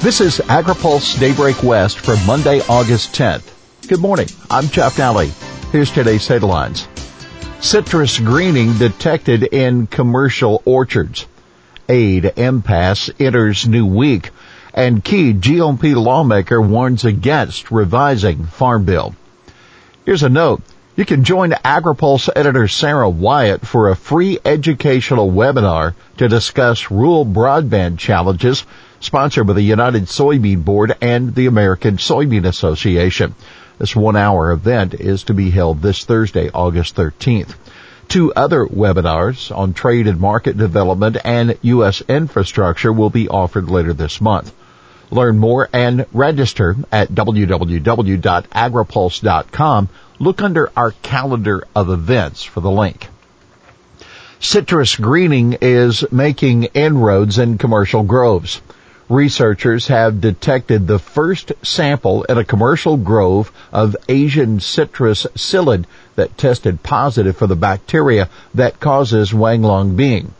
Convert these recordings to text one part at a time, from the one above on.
This is AgriPulse Daybreak West for Monday, August 10th. Good morning. I'm Jeff Dalley. Here's today's headlines. Citrus greening detected in commercial orchards. Aid impasse enters new week. And key GOP lawmaker warns against revising Farm Bill. Here's a note. You can join AgriPulse editor Sarah Wyatt for a free educational webinar to discuss rural broadband challenges, sponsored by the United Soybean Board and the American Soybean Association. This one-hour event is to be held this Thursday, August 13th. Two other webinars on trade and market development and U.S. infrastructure will be offered later this month. Learn more and register at www.agripulse.com. Look under our calendar of events for the link. Citrus greening is making inroads in commercial groves. Researchers have detected the first sample in a commercial grove of Asian citrus psyllid that tested positive for the bacteria that causes Huanglongbing.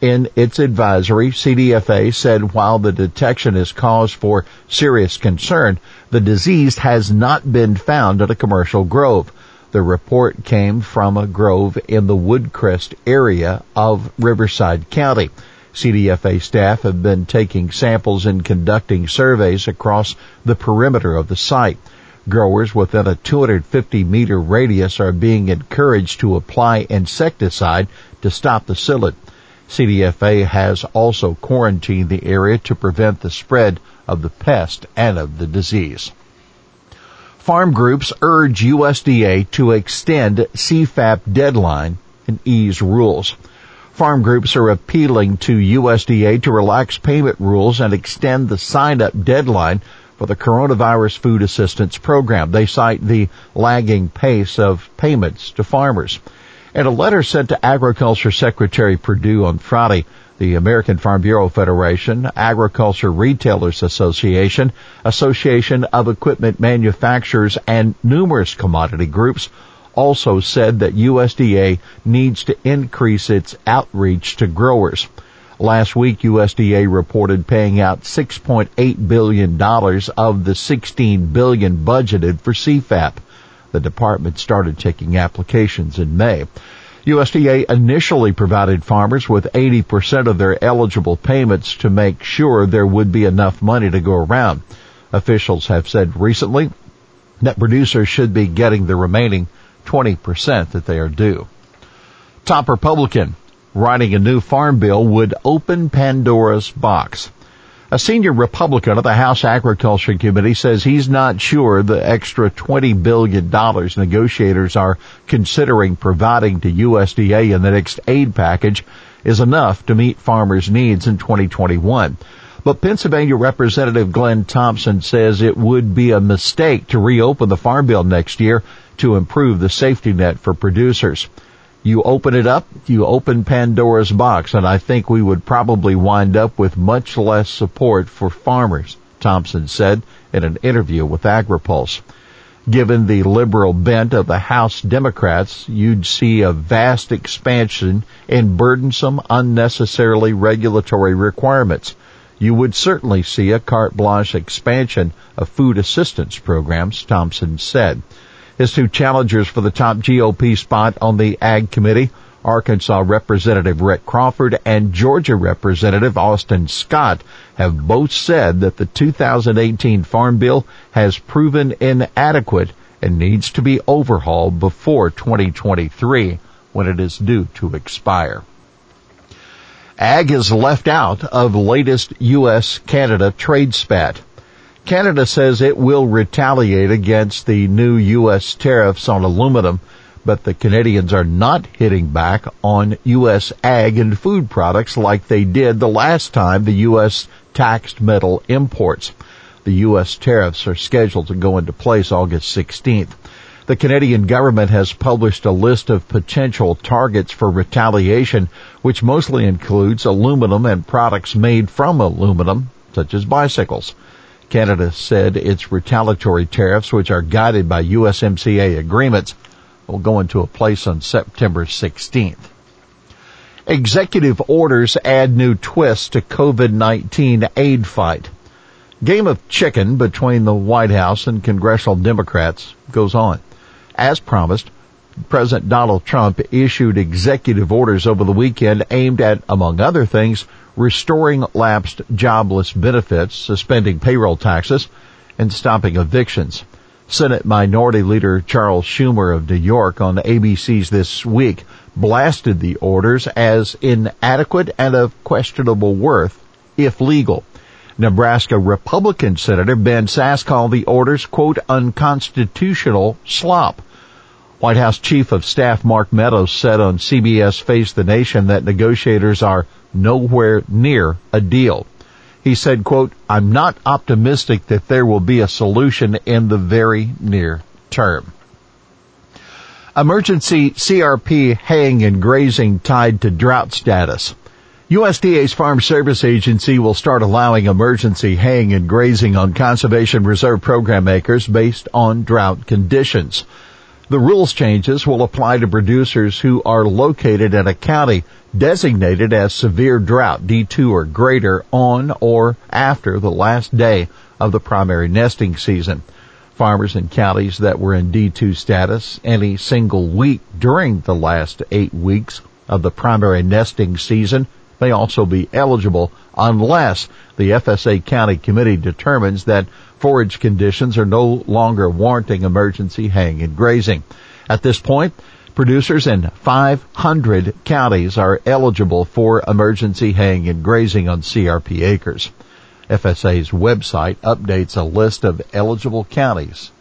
In its advisory, CDFA said while the detection is cause for serious concern, the disease has not been found at a commercial grove. The report came from a grove in the Woodcrest area of Riverside County. CDFA staff have been taking samples and conducting surveys across the perimeter of the site. Growers within a 250-meter radius are being encouraged to apply insecticide to stop the psyllid. CDFA has also quarantined the area to prevent the spread of the pest and of the disease. Farm groups urge USDA to extend CFAP deadline and ease rules. Farm groups are appealing to USDA to relax payment rules and extend the sign-up deadline for the Coronavirus Food Assistance Program. They cite the lagging pace of payments to farmers. In a letter sent to Agriculture Secretary Perdue on Friday, the American Farm Bureau Federation, Agriculture Retailers Association, Association of Equipment Manufacturers, and numerous commodity groups also said that USDA needs to increase its outreach to growers. Last week, USDA reported paying out $6.8 billion of the $16 billion budgeted for CFAP. The department started taking applications in May. USDA initially provided farmers with 80% of their eligible payments to make sure there would be enough money to go around. Officials have said recently that producers should be getting the remaining 20% that they are due. Top Republican, writing a new farm bill would open Pandora's box. A senior Republican of the House Agriculture Committee says he's not sure the extra $20 billion negotiators are considering providing to USDA in the next aid package is enough to meet farmers' needs in 2021. But Pennsylvania Representative Glenn Thompson says it would be a mistake to reopen the Farm Bill next year to improve the safety net for producers. You open it up, you open Pandora's box, and I think we would probably wind up with much less support for farmers, Thompson said in an interview with AgriPulse. Given the liberal bent of the House Democrats, you'd see a vast expansion in burdensome, unnecessarily regulatory requirements. You would certainly see a carte blanche expansion of food assistance programs, Thompson said. His two challengers for the top GOP spot on the Ag Committee, Arkansas Representative Rick Crawford and Georgia Representative Austin Scott, have both said that the 2018 Farm Bill has proven inadequate and needs to be overhauled before 2023 when it is due to expire. Ag is left out of latest U.S.-Canada trade spat. Canada says it will retaliate against the new U.S. tariffs on aluminum, but the Canadians are not hitting back on U.S. ag and food products like they did the last time the U.S. taxed metal imports. The U.S. tariffs are scheduled to go into place August 16th. The Canadian government has published a list of potential targets for retaliation, which mostly includes aluminum and products made from aluminum, such as bicycles. Canada said its retaliatory tariffs, which are guided by USMCA agreements, will go into place on September 16th. Executive orders add new twists to COVID-19 aid fight. Game of chicken between the White House and congressional Democrats goes on. As promised, President Donald Trump issued executive orders over the weekend aimed at, among other things, restoring lapsed jobless benefits, suspending payroll taxes, and stopping evictions. Senate Minority Leader Charles Schumer of New York on ABC's This Week blasted the orders as inadequate and of questionable worth, if legal. Nebraska Republican Senator Ben Sasse called the orders, quote, unconstitutional slop. White House Chief of Staff Mark Meadows said on CBS Face the Nation that negotiators are nowhere near a deal. He said, quote, I'm not optimistic that there will be a solution in the very near term. Emergency CRP haying and grazing tied to drought status. USDA's Farm Service Agency will start allowing emergency haying and grazing on Conservation Reserve Program acres based on drought conditions. The rules changes will apply to producers who are located in a county designated as severe drought, D2 or greater, on or after the last day of the primary nesting season. Farmers in counties that were in D2 status any single week during the last 8 weeks of the primary nesting season may also be eligible unless the FSA County Committee determines that forage conditions are no longer warranting emergency haying and grazing. At this point, producers in 500 counties are eligible for emergency haying and grazing on CRP acres. FSA's website updates a list of eligible counties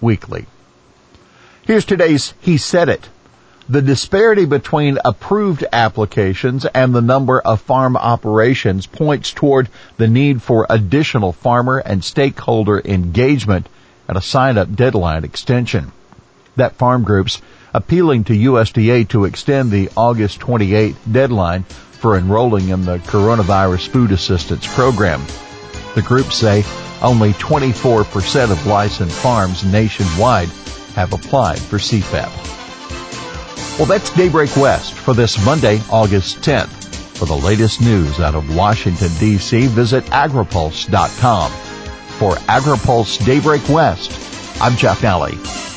weekly. Here's today's He Said It. The disparity between approved applications and the number of farm operations points toward the need for additional farmer and stakeholder engagement and a sign-up deadline extension. That farm group's appealing to USDA to extend the August 28 deadline for enrolling in the Coronavirus Food Assistance Program. The groups say only 24% of licensed farms nationwide have applied for CFAP. Well, that's Daybreak West for this Monday, August 10th. For the latest news out of Washington, D.C., visit agripulse.com. For AgriPulse Daybreak West, I'm Jeff Dalley.